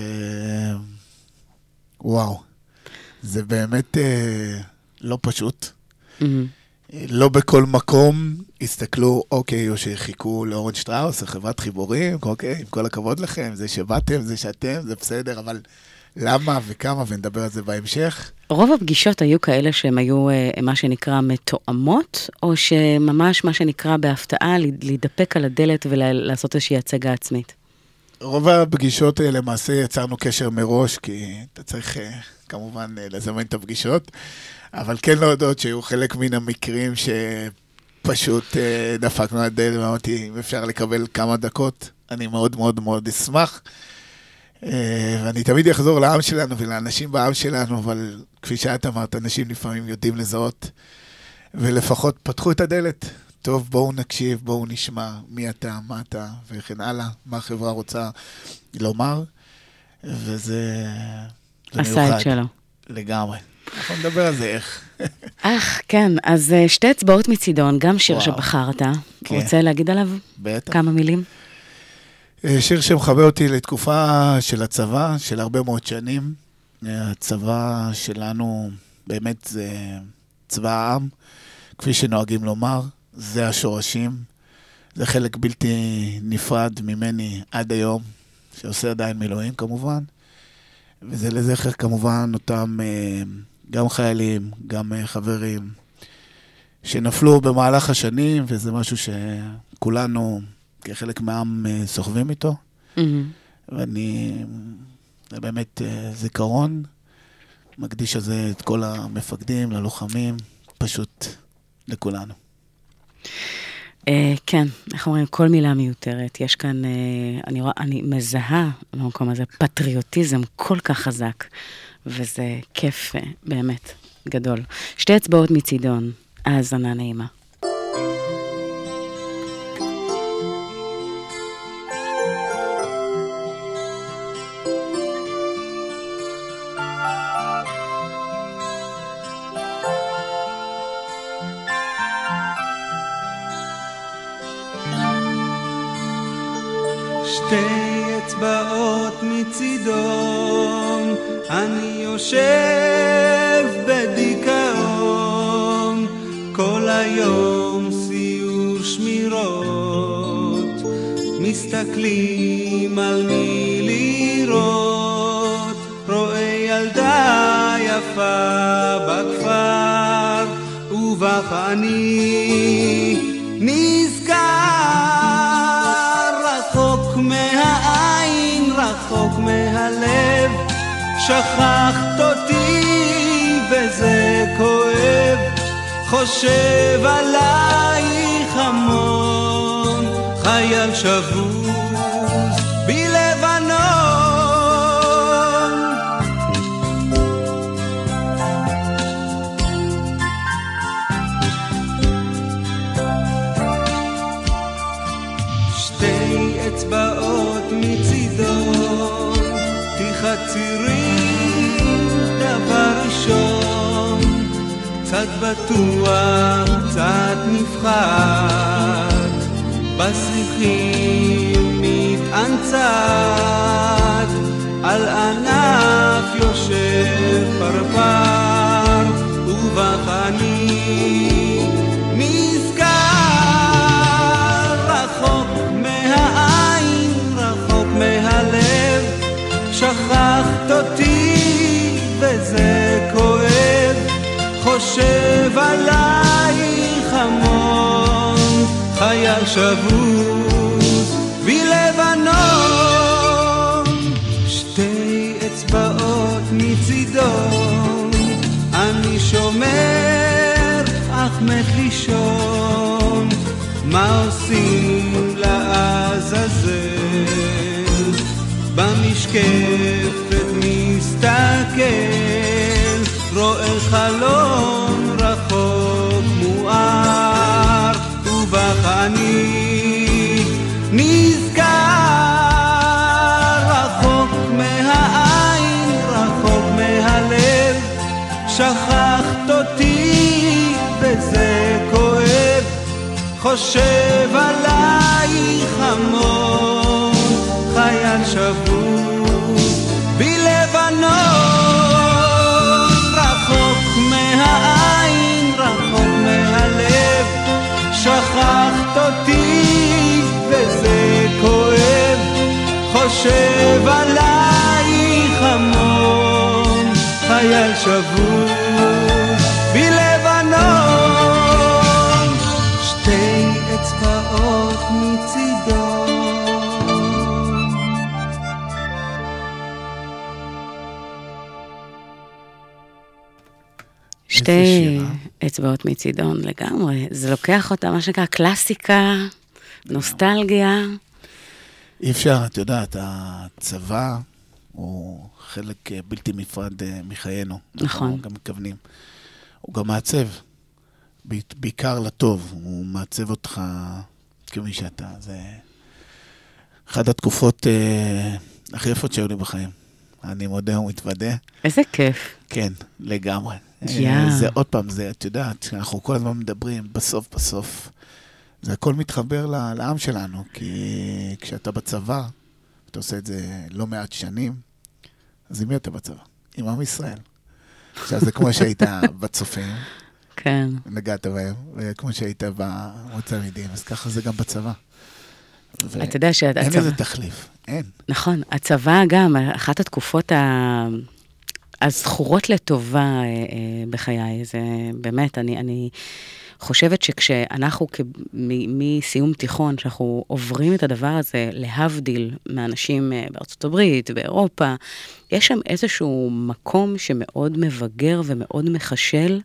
וואו. זה באמת אה, לא פשוט. Mm-hmm. לא בכל מקום הסתכלו, אוקיי, או שחיכו לאורן שטראוס, חברת חיבורים, אוקיי, עם כל הכבוד לכם, זה שבאתם, זה שאתם, זה בסדר, אבל למה וכמה, ונדבר על זה בהמשך. רוב הפגישות היו כאלה שהן היו אה, מה שנקרא מתואמות, או שממש מה שנקרא בהפתעה, להידפק על הדלת ולעשות איזושהי הצגה עצמית? רוב הפגישות האלה, למעשה יצרנו קשר מראש, כי אתה צריך אה, כמובן אה, לזמן את הפגישות, אבל כן להודות שהיו חלק מן המקרים שפשוט אה, דפקנו על הדלת, ואמרתי, אם אפשר לקבל כמה דקות, אני מאוד מאוד מאוד אשמח. ואני תמיד אחזור לעם שלנו ולאנשים בעם שלנו, אבל כפי שאת אמרת, אנשים לפעמים יודעים לזהות, ולפחות פתחו את הדלת. טוב, בואו נקשיב, בואו נשמע מי אתה, מה אתה, וכן הלאה, מה החברה רוצה לומר, וזה מיוחד לגמרי. אנחנו נדבר על זה איך. אך, כן, אז שתי אצבעות מצידון, גם שיר שבחרת, רוצה להגיד עליו כמה מילים? שיר שמחבר אותי לתקופה של הצבא, של הרבה מאוד שנים. הצבא שלנו באמת זה צבא העם, כפי שנוהגים לומר, זה השורשים. זה חלק בלתי נפרד ממני עד היום, שעושה עדיין מילואים כמובן. וזה לזכר כמובן אותם גם חיילים, גם חברים, שנפלו במהלך השנים, וזה משהו שכולנו... כחלק מהעם סוחבים איתו, ואני, זה באמת זיכרון, מקדיש הזה את כל המפקדים, ללוחמים, פשוט לכולנו. כן, אנחנו אומרים, כל מילה מיותרת, יש כאן, אני רואה, אני מזהה במקום הזה, פטריוטיזם כל כך חזק, וזה כיף באמת גדול. שתי אצבעות מצידון, האזנה נעימה. שתי אצבעות מצידון, אני יושב בדיכאון, כל היום סיור שמירות, מסתכלים על מי לראות, רואה ילדה יפה בכפר, ובך אני נזכר. מהעין רחוק מהלב, שכחת אותי וזה כואב, חושב עלייך המון, חייל שבוז בלבנון. שתי אצבעות צירים דבר ראשון, קצת בטוח, קצת נפחד, בשיחים מתענצת, על ענף יושב פרפר, ובחני נזכר, רחוק מהעין, רחוק מהלב, שכחת אותי וזה כואב, חושב עלייך המון, חייל שבוז בלבנון. שתי אצבעות מצידון, אני שומר אך מת לישון, מה עושים לעזאזל? במשקפת מסתכל, רואה חלום רחוק מואר, ובך אני נראה. שכחת אותי וזה כואב, חושב עלייך המון, חייל שבוי בלבנון, רחוק מהעין, רחוק מהלב, שכחת אותי וזה כואב, חושב עלייך המון, חייל שבוי בלבנון, שתי אצבעות מצידו. שתי אצבעות מצידון לגמרי, זה לוקח אותה, מה שנקרא, קלאסיקה, נוסטלגיה. אי אפשר, את יודעת, הצבא הוא חלק בלתי נפרד מחיינו. נכון. אנחנו גם מכוונים. הוא גם מעצב, בעיקר לטוב, הוא מעצב אותך כמי שאתה. זה אחת התקופות אה, הכי יפות שהיו לי בחיים. אני מודה ומתוודה. איזה כיף. כן, לגמרי. Yeah. זה עוד פעם, זה, את יודעת, אנחנו כל הזמן מדברים, בסוף בסוף, זה הכל מתחבר ל- לעם שלנו, כי כשאתה בצבא, אתה עושה את זה לא מעט שנים, אז עם מי אתה בצבא? עם עם ישראל. עכשיו זה כמו שהיית בצופים, כן. נגעת בהם, וכמו שהיית במועצה מידים, אז ככה זה גם בצבא. ו- אתה יודע שהצבא... אין איזה תחליף, אין. נכון, הצבא גם, אחת התקופות ה... הזכורות לטובה אה, אה, בחיי, זה באמת, אני, אני חושבת שכשאנחנו מסיום תיכון, שאנחנו עוברים את הדבר הזה להבדיל מאנשים אה, בארצות הברית, באירופה, יש שם איזשהו מקום שמאוד מבגר ומאוד מחשל,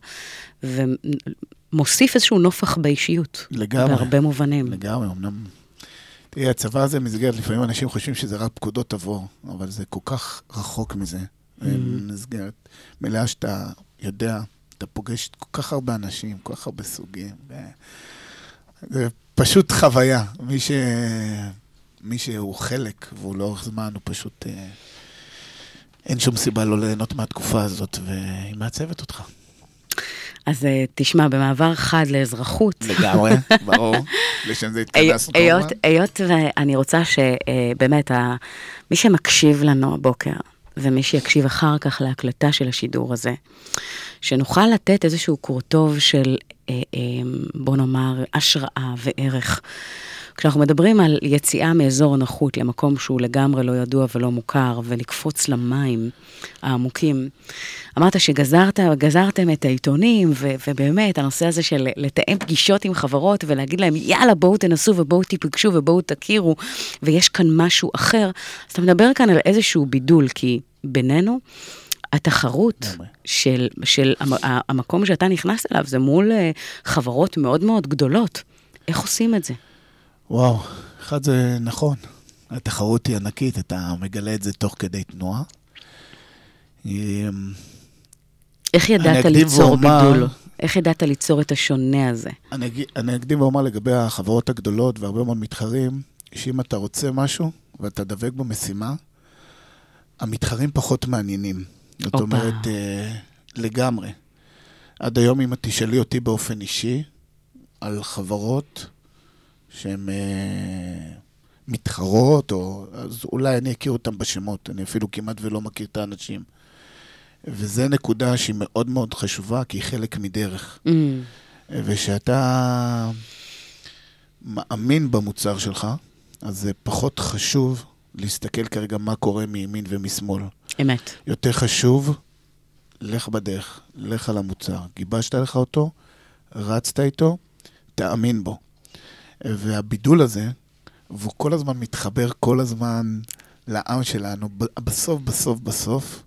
ומוסיף איזשהו נופח באישיות. לגמרי. בהרבה מובנים. לגמרי, אמנם. תראי, הצבא הזה מסגרת, לפעמים אנשים חושבים שזה רק פקודות עבור, אבל זה כל כך רחוק מזה. במסגרת מלאה שאתה יודע, אתה פוגש כל כך הרבה אנשים, כל כך הרבה סוגים, זה פשוט חוויה. מי ש... מי שהוא חלק, והוא לאורך זמן, הוא פשוט... אין שום סיבה לא ליהנות מהתקופה הזאת, והיא מעצבת אותך. אז תשמע, במעבר חד לאזרחות. לגמרי, ברור. לשם זה התכנסנו כמובן. היות, ואני רוצה שבאמת, מי שמקשיב לנו הבוקר, ומי שיקשיב אחר כך להקלטה של השידור הזה, שנוכל לתת איזשהו קורטוב של, בוא נאמר, השראה וערך. כשאנחנו מדברים על יציאה מאזור נחות למקום שהוא לגמרי לא ידוע ולא מוכר, ולקפוץ למים העמוקים, אמרת שגזרת, גזרתם את העיתונים, ו- ובאמת הנושא הזה של לתאם פגישות עם חברות, ולהגיד להם, יאללה, בואו תנסו, ובואו תיפגשו, ובואו תכירו, ויש כאן משהו אחר. אז אתה מדבר כאן על איזשהו בידול, כי בינינו, התחרות של, של המקום שאתה נכנס אליו, זה מול חברות מאוד מאוד גדולות. איך עושים את זה? וואו, אחד זה נכון. התחרות היא ענקית, אתה מגלה את זה תוך כדי תנועה. איך ידעת ליצור בידול? איך ידעת ליצור את השונה הזה? אני אקדים ואומר לגבי החברות הגדולות והרבה מאוד מתחרים, שאם אתה רוצה משהו ואתה דבק במשימה, המתחרים פחות מעניינים. זאת אומרת, לגמרי. עד היום אם תשאלי אותי באופן אישי על חברות, שהן uh, מתחרות, או, אז אולי אני אכיר אותם בשמות, אני אפילו כמעט ולא מכיר את האנשים. וזו נקודה שהיא מאוד מאוד חשובה, כי היא חלק מדרך. Mm. ושאתה מאמין במוצר שלך, אז זה פחות חשוב להסתכל כרגע מה קורה מימין ומשמאל. אמת. יותר חשוב, לך בדרך, לך על המוצר. גיבשת לך אותו, רצת איתו, תאמין בו. והבידול הזה, והוא כל הזמן מתחבר, כל הזמן לעם שלנו, בסוף, בסוף, בסוף,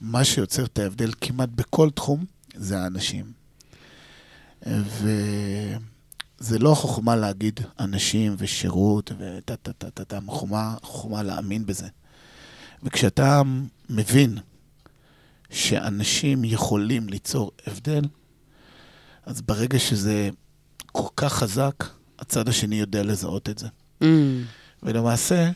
מה שיוצר את ההבדל כמעט בכל תחום, זה האנשים. וזה לא חוכמה להגיד אנשים ושירות, וטטטטטט, חוכמה, חוכמה להאמין בזה. וכשאתה מבין שאנשים יכולים ליצור הבדל, אז ברגע שזה כל כך חזק, הצד השני יודע לזהות את זה. Mm. ולמעשה,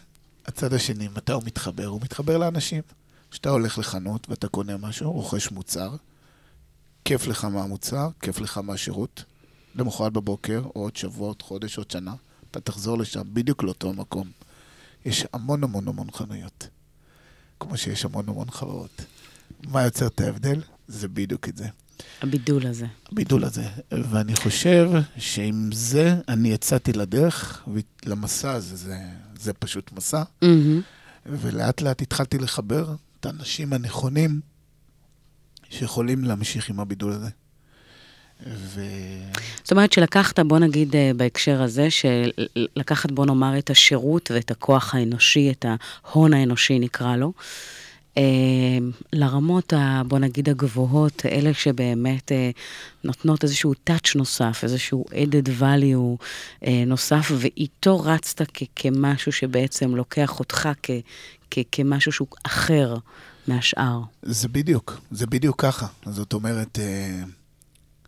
הצד השני, מתי הוא מתחבר? הוא מתחבר לאנשים. כשאתה הולך לחנות ואתה קונה משהו, רוכש מוצר, כיף לך מהמוצר, כיף לך מהשירות, למחרת בבוקר, או עוד שבוע, עוד חודש, עוד שנה, אתה תחזור לשם בדיוק לאותו מקום. יש המון המון המון חנויות, כמו שיש המון המון חברות. מה יוצר את ההבדל? זה בדיוק את זה. הבידול הזה. הבידול הזה. ואני חושב שעם זה אני יצאתי לדרך, למסע הזה, זה, זה פשוט מסע, mm-hmm. ולאט לאט התחלתי לחבר את האנשים הנכונים שיכולים להמשיך עם הבידול הזה. ו... זאת אומרת שלקחת, בוא נגיד בהקשר הזה, שלקחת בוא נאמר את השירות ואת הכוח האנושי, את ההון האנושי נקרא לו, לרמות, בוא נגיד, הגבוהות, אלה שבאמת נותנות איזשהו touch נוסף, איזשהו added value נוסף, ואיתו רצת כמשהו שבעצם לוקח אותך כמשהו שהוא אחר מהשאר. זה בדיוק, זה בדיוק ככה. זאת אומרת,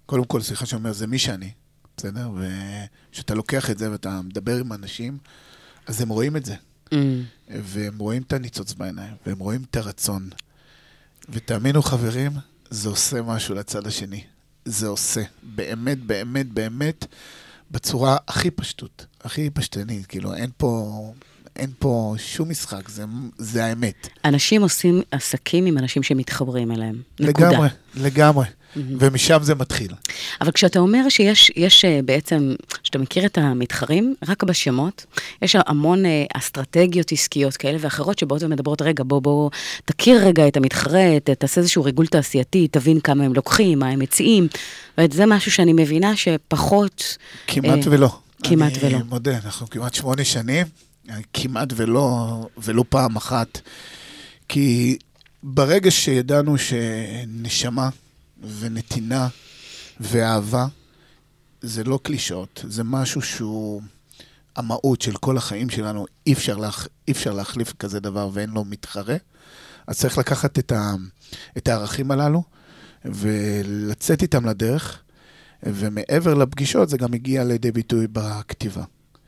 קודם כל, סליחה שאומר, זה מי שאני, בסדר? ושאתה לוקח את זה ואתה מדבר עם אנשים, אז הם רואים את זה. Mm. והם רואים את הניצוץ בעיניים, והם רואים את הרצון. ותאמינו חברים, זה עושה משהו לצד השני. זה עושה. באמת, באמת, באמת, בצורה הכי פשטות, הכי פשטנית. כאילו, אין פה, אין פה שום משחק, זה, זה האמת. אנשים עושים עסקים עם אנשים שמתחברים אליהם. נקודה. לגמרי, לגמרי. ומשם זה מתחיל. אבל כשאתה אומר שיש יש בעצם, שאתה מכיר את המתחרים, רק בשמות, יש המון אסטרטגיות עסקיות כאלה ואחרות שבאות ומדברות, רגע, בוא, בוא, תכיר רגע את המתחרת, תעשה איזשהו ריגול תעשייתי, תבין כמה הם לוקחים, מה הם מציעים, וזה משהו שאני מבינה שפחות... כמעט ולא. כמעט ולא. אני מודה, אנחנו כמעט שמונה שנים, כמעט ולא, ולא פעם אחת, כי ברגע שידענו שנשמה, ונתינה ואהבה, זה לא קלישאות, זה משהו שהוא המהות של כל החיים שלנו, אי אפשר, להח... אי אפשר להחליף כזה דבר ואין לו מתחרה, אז צריך לקחת את, ה... את הערכים הללו ולצאת איתם לדרך, ומעבר לפגישות זה גם הגיע לידי ביטוי בכתיבה,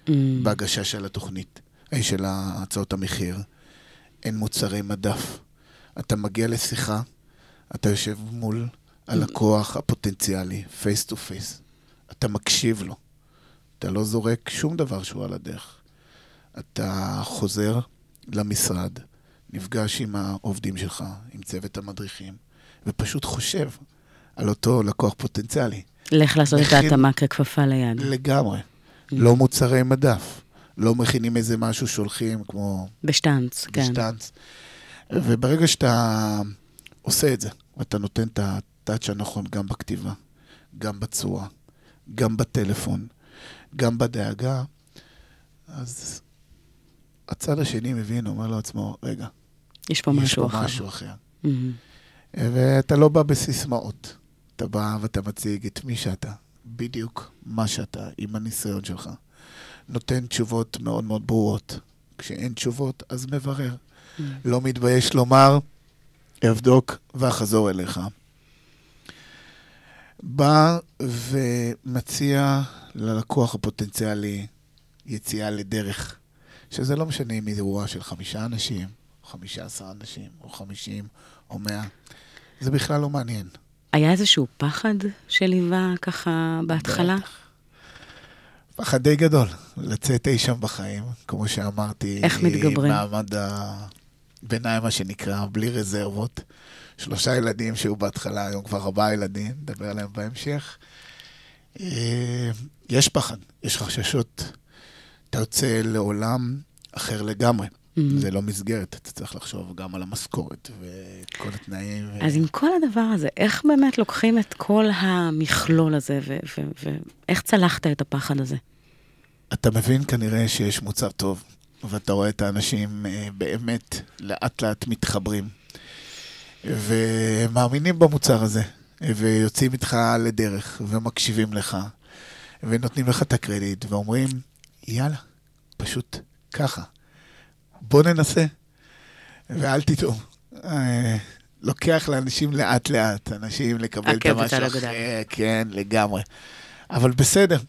mm. בהגשה של התוכנית, של הצעות המחיר, אין מוצרי מדף, אתה מגיע לשיחה, אתה יושב מול הלקוח הפוטנציאלי, פייס טו פייס. אתה מקשיב לו. אתה לא זורק שום דבר שהוא על הדרך. אתה חוזר למשרד, נפגש עם העובדים שלך, עם צוות המדריכים, ופשוט חושב על אותו לקוח פוטנציאלי. לך לעשות את ההתאמה ככפפה ליד. לגמרי. לא מוצרי מדף. לא מכינים איזה משהו שולחים כמו... בשטנץ, כן. בשטנץ. וברגע שאתה... עושה את זה, ואתה נותן את הטאץ' הנכון גם בכתיבה, גם בצורה, גם בטלפון, גם בדאגה, אז הצד השני מבין, אומר לעצמו, רגע, יש פה משהו אחר. משהו אחר. Mm-hmm. ואתה לא בא בסיסמאות, אתה בא ואתה מציג את מי שאתה, בדיוק מה שאתה, עם הניסיון שלך, נותן תשובות מאוד מאוד ברורות, כשאין תשובות, אז מברר. Mm-hmm. לא מתבייש לומר, אבדוק ואחזור אליך. בא ומציע ללקוח הפוטנציאלי יציאה לדרך, שזה לא משנה אם אירוע של חמישה אנשים, או חמישה עשרה אנשים, או חמישים, או מאה. זה בכלל לא מעניין. היה איזשהו פחד שליווה ככה בהתחלה? בטח. פחד די גדול, לצאת אי שם בחיים, כמו שאמרתי. איך מתגברים? מעמד ה... ביניים מה שנקרא, בלי רזרבות, שלושה ילדים שהיו בהתחלה, היום כבר ארבעה ילדים, נדבר עליהם בהמשך. יש פחד, יש חששות, אתה יוצא לעולם אחר לגמרי, mm-hmm. זה לא מסגרת, אתה צריך לחשוב גם על המשכורת וכל התנאים. ו... אז עם כל הדבר הזה, איך באמת לוקחים את כל המכלול הזה, ואיך ו- ו- ו- צלחת את הפחד הזה? אתה מבין כנראה שיש מוצר טוב, ואתה רואה את האנשים באמת לאט לאט מתחברים, ומאמינים במוצר הזה, ויוצאים איתך לדרך, ומקשיבים לך, ונותנים לך את הקרדיט, ואומרים, יאללה, פשוט ככה, בוא ננסה, ואל תטעו. לוקח לאנשים לאט לאט, אנשים לקבל את המשהו אחר, כן, לגמרי. אבל בסדר,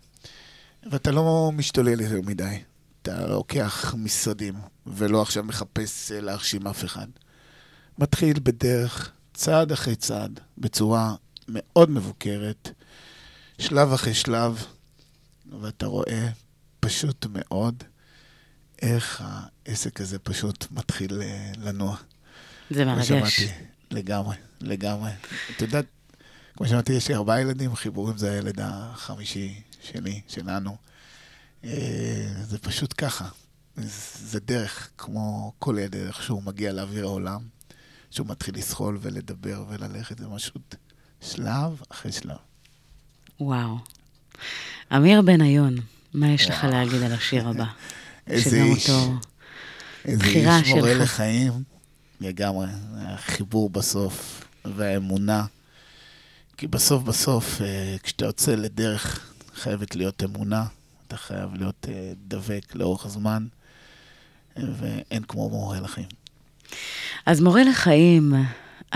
ואתה לא משתולל יותר מדי. אתה לוקח משרדים, ולא עכשיו מחפש להרשים אף אחד. מתחיל בדרך, צעד אחרי צעד, בצורה מאוד מבוקרת, שלב אחרי שלב, ואתה רואה פשוט מאוד איך העסק הזה פשוט מתחיל לנוע. זה מרגש. ושמעתי, לגמרי, לגמרי. אתה יודעת, כמו שמעתי, יש לי ארבעה ילדים, חיבורים זה הילד החמישי שלי, שלנו. זה פשוט ככה. זה דרך, כמו כל דרך שהוא מגיע לאוויר העולם, שהוא מתחיל לסחול ולדבר וללכת, זה משהו שלב אחרי שלב. וואו. אמיר בניון, מה יש לך להגיד על השיר הבא? איזה איש, איזה איש מורה לחיים, לגמרי, החיבור בסוף והאמונה, כי בסוף בסוף, כשאתה יוצא לדרך, חייבת להיות אמונה, אתה חייב להיות דבק לאורך הזמן, ואין כמו מורה לחיים. אז מורה לחיים,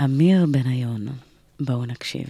אמיר בניון, בואו נקשיב.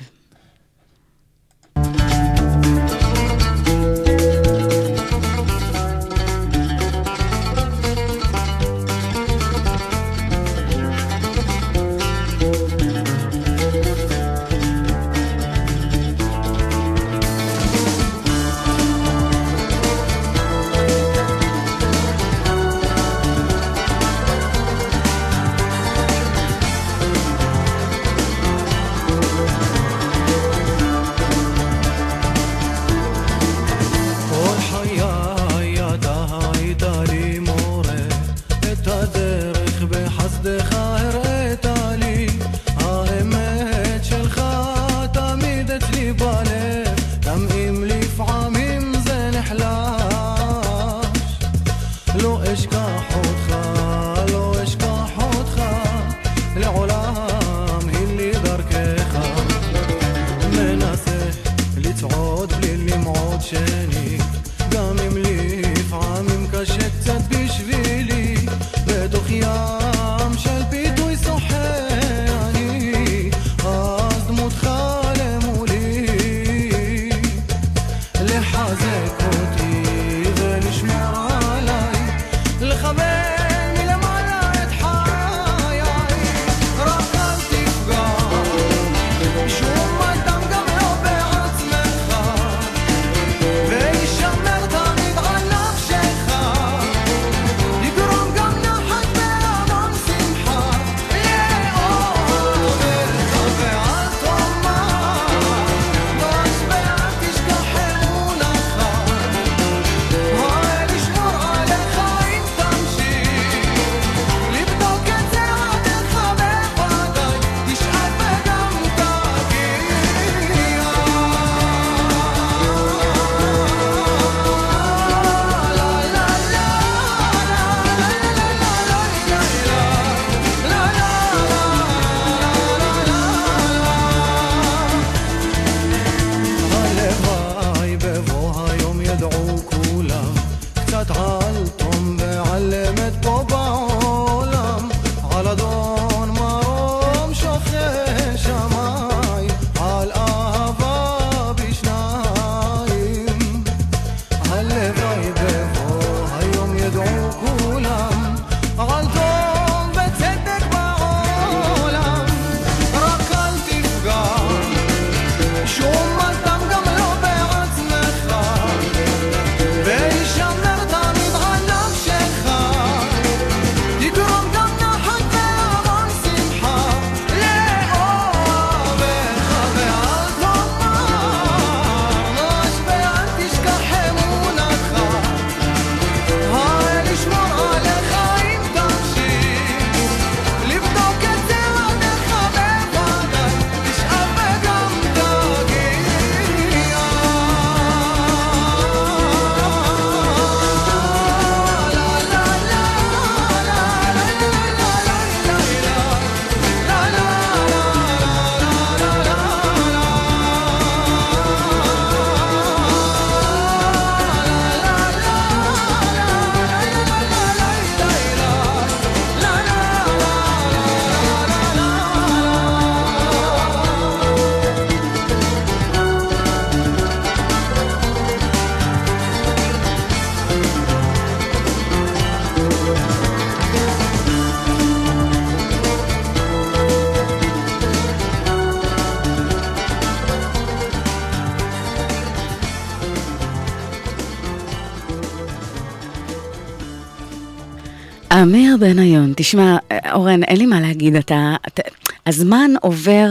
אמיר בניון, תשמע, אורן, אין לי מה להגיד, אתה, אתה, הזמן עובר,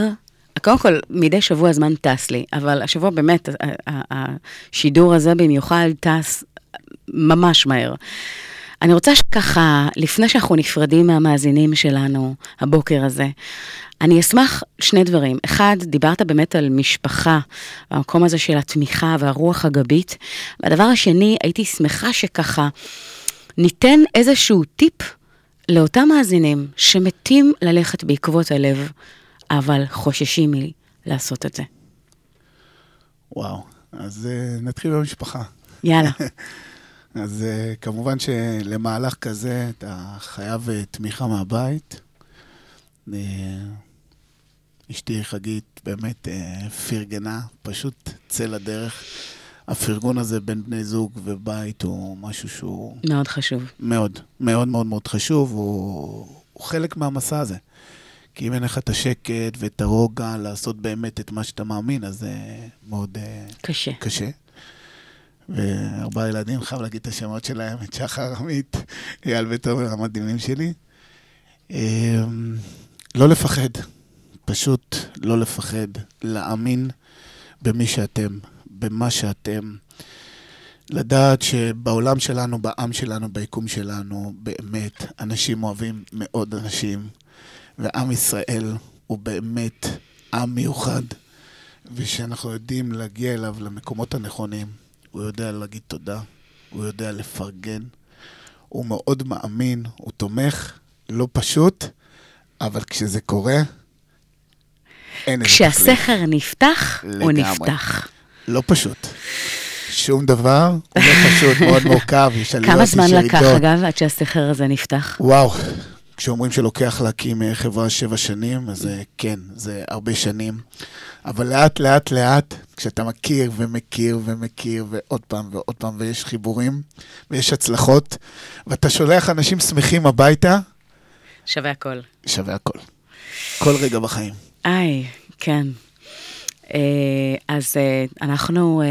קודם כל, מדי שבוע הזמן טס לי, אבל השבוע באמת, השידור הזה במיוחד טס ממש מהר. אני רוצה שככה, לפני שאנחנו נפרדים מהמאזינים שלנו הבוקר הזה, אני אשמח שני דברים. אחד, דיברת באמת על משפחה, המקום הזה של התמיכה והרוח הגבית. והדבר השני, הייתי שמחה שככה, ניתן איזשהו טיפ לאותם מאזינים שמתים ללכת בעקבות הלב, אבל חוששים לי לעשות את זה. וואו, אז uh, נתחיל במשפחה. יאללה. אז uh, כמובן שלמהלך כזה אתה חייב uh, תמיכה מהבית. Uh, אשתי חגית באמת uh, פרגנה, פשוט צא לדרך. הפרגון הזה בין בני זוג ובית הוא משהו שהוא... מאוד חשוב. מאוד, מאוד מאוד מאוד חשוב. הוא, הוא חלק מהמסע הזה. כי אם אין לך את השקט ואת הרוגע לעשות באמת את מה שאתה מאמין, אז זה מאוד קשה. קשה. וארבעה ילדים, חייב להגיד את השמות שלהם, את שחר עמית, אייל ותומר, המדהימים שלי. לא לפחד, פשוט לא לפחד, להאמין במי שאתם, במה שאתם, לדעת שבעולם שלנו, בעם שלנו, ביקום שלנו, באמת, אנשים אוהבים מאוד אנשים, ועם ישראל הוא באמת עם מיוחד, ושאנחנו יודעים להגיע אליו למקומות הנכונים, הוא יודע להגיד תודה, הוא יודע לפרגן, הוא מאוד מאמין, הוא תומך, לא פשוט, אבל כשזה קורה, אין איזה תחליף. כשהסכר נפתח, לגמרי. הוא נפתח. לא פשוט. שום דבר, הוא לא פשוט, מאוד מורכב. כמה זמן לקח, אגב, עד שהסכר הזה נפתח? וואו, כשאומרים שלוקח להקים חברה שבע שנים, אז כן, זה הרבה שנים. אבל לאט, לאט, לאט, כשאתה מכיר ומכיר ומכיר, ועוד פעם ועוד פעם, ויש חיבורים, ויש הצלחות, ואתה שולח אנשים שמחים הביתה. שווה הכל. שווה הכל. כל רגע בחיים. איי, כן. אז אנחנו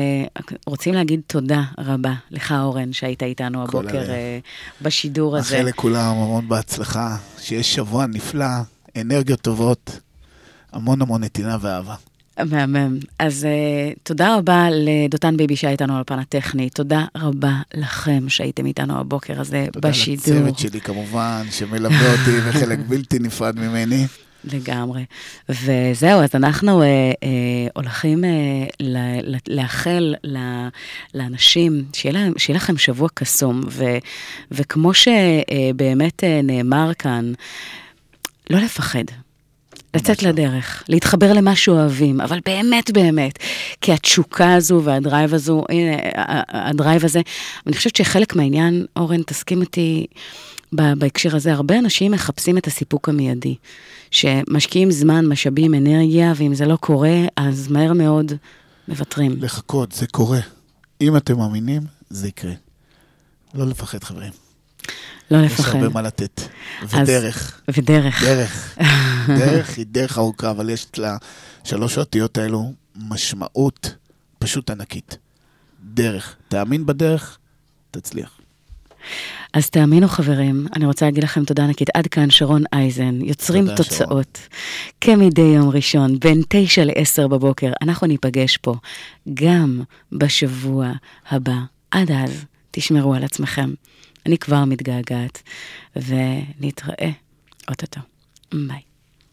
רוצים להגיד תודה רבה לך, אורן, שהיית איתנו הבוקר בשידור הזה. אחרי לכולם, המון בהצלחה, שיש שבוע נפלא, אנרגיות טובות, המון המון נתינה ואהבה. מהמם. אז תודה רבה לדותן ביבי שהייתנו על פן הטכני, תודה רבה לכם שהייתם איתנו הבוקר הזה בשידור. תודה לצוות שלי כמובן, שמלווה אותי וחלק בלתי נפרד ממני. לגמרי. וזהו, אז אנחנו אה, אה, הולכים אה, ל- לאחל ל- לאנשים, שיהיה, להם, שיהיה לכם שבוע קסום, ו- וכמו שבאמת אה, נאמר כאן, לא לפחד, לצאת לדרך, להתחבר למה שאוהבים, אבל באמת באמת, כי התשוקה הזו והדרייב הזו, הנה, הדרייב הזה, אני חושבת שחלק מהעניין, אורן, תסכים איתי, בהקשר הזה, הרבה אנשים מחפשים את הסיפוק המיידי, שמשקיעים זמן, משאבים, אנרגיה, ואם זה לא קורה, אז מהר מאוד מבטרים. לחכות, זה קורה. אם אתם מאמינים, זה יקרה. לא לפחד, חברים. לא לפחד. יש הרבה מה לתת. ודרך. אז, ודרך. דרך. דרך היא דרך ארוכה, אבל יש לה שלוש אותיות האלו משמעות פשוט ענקית. דרך. תאמין בדרך, תצליח. אז תאמינו חברים, אני רוצה להגיד לכם תודה ענקית. עד כאן שרון אייזן, יוצרים תוצאות. שרון. כמדי יום ראשון, בין תשע לעשר בבוקר, אנחנו ניפגש פה גם בשבוע הבא. עד אז, תשמרו על עצמכם. אני כבר מתגעגעת, ונתראה. אוטוטו. ביי.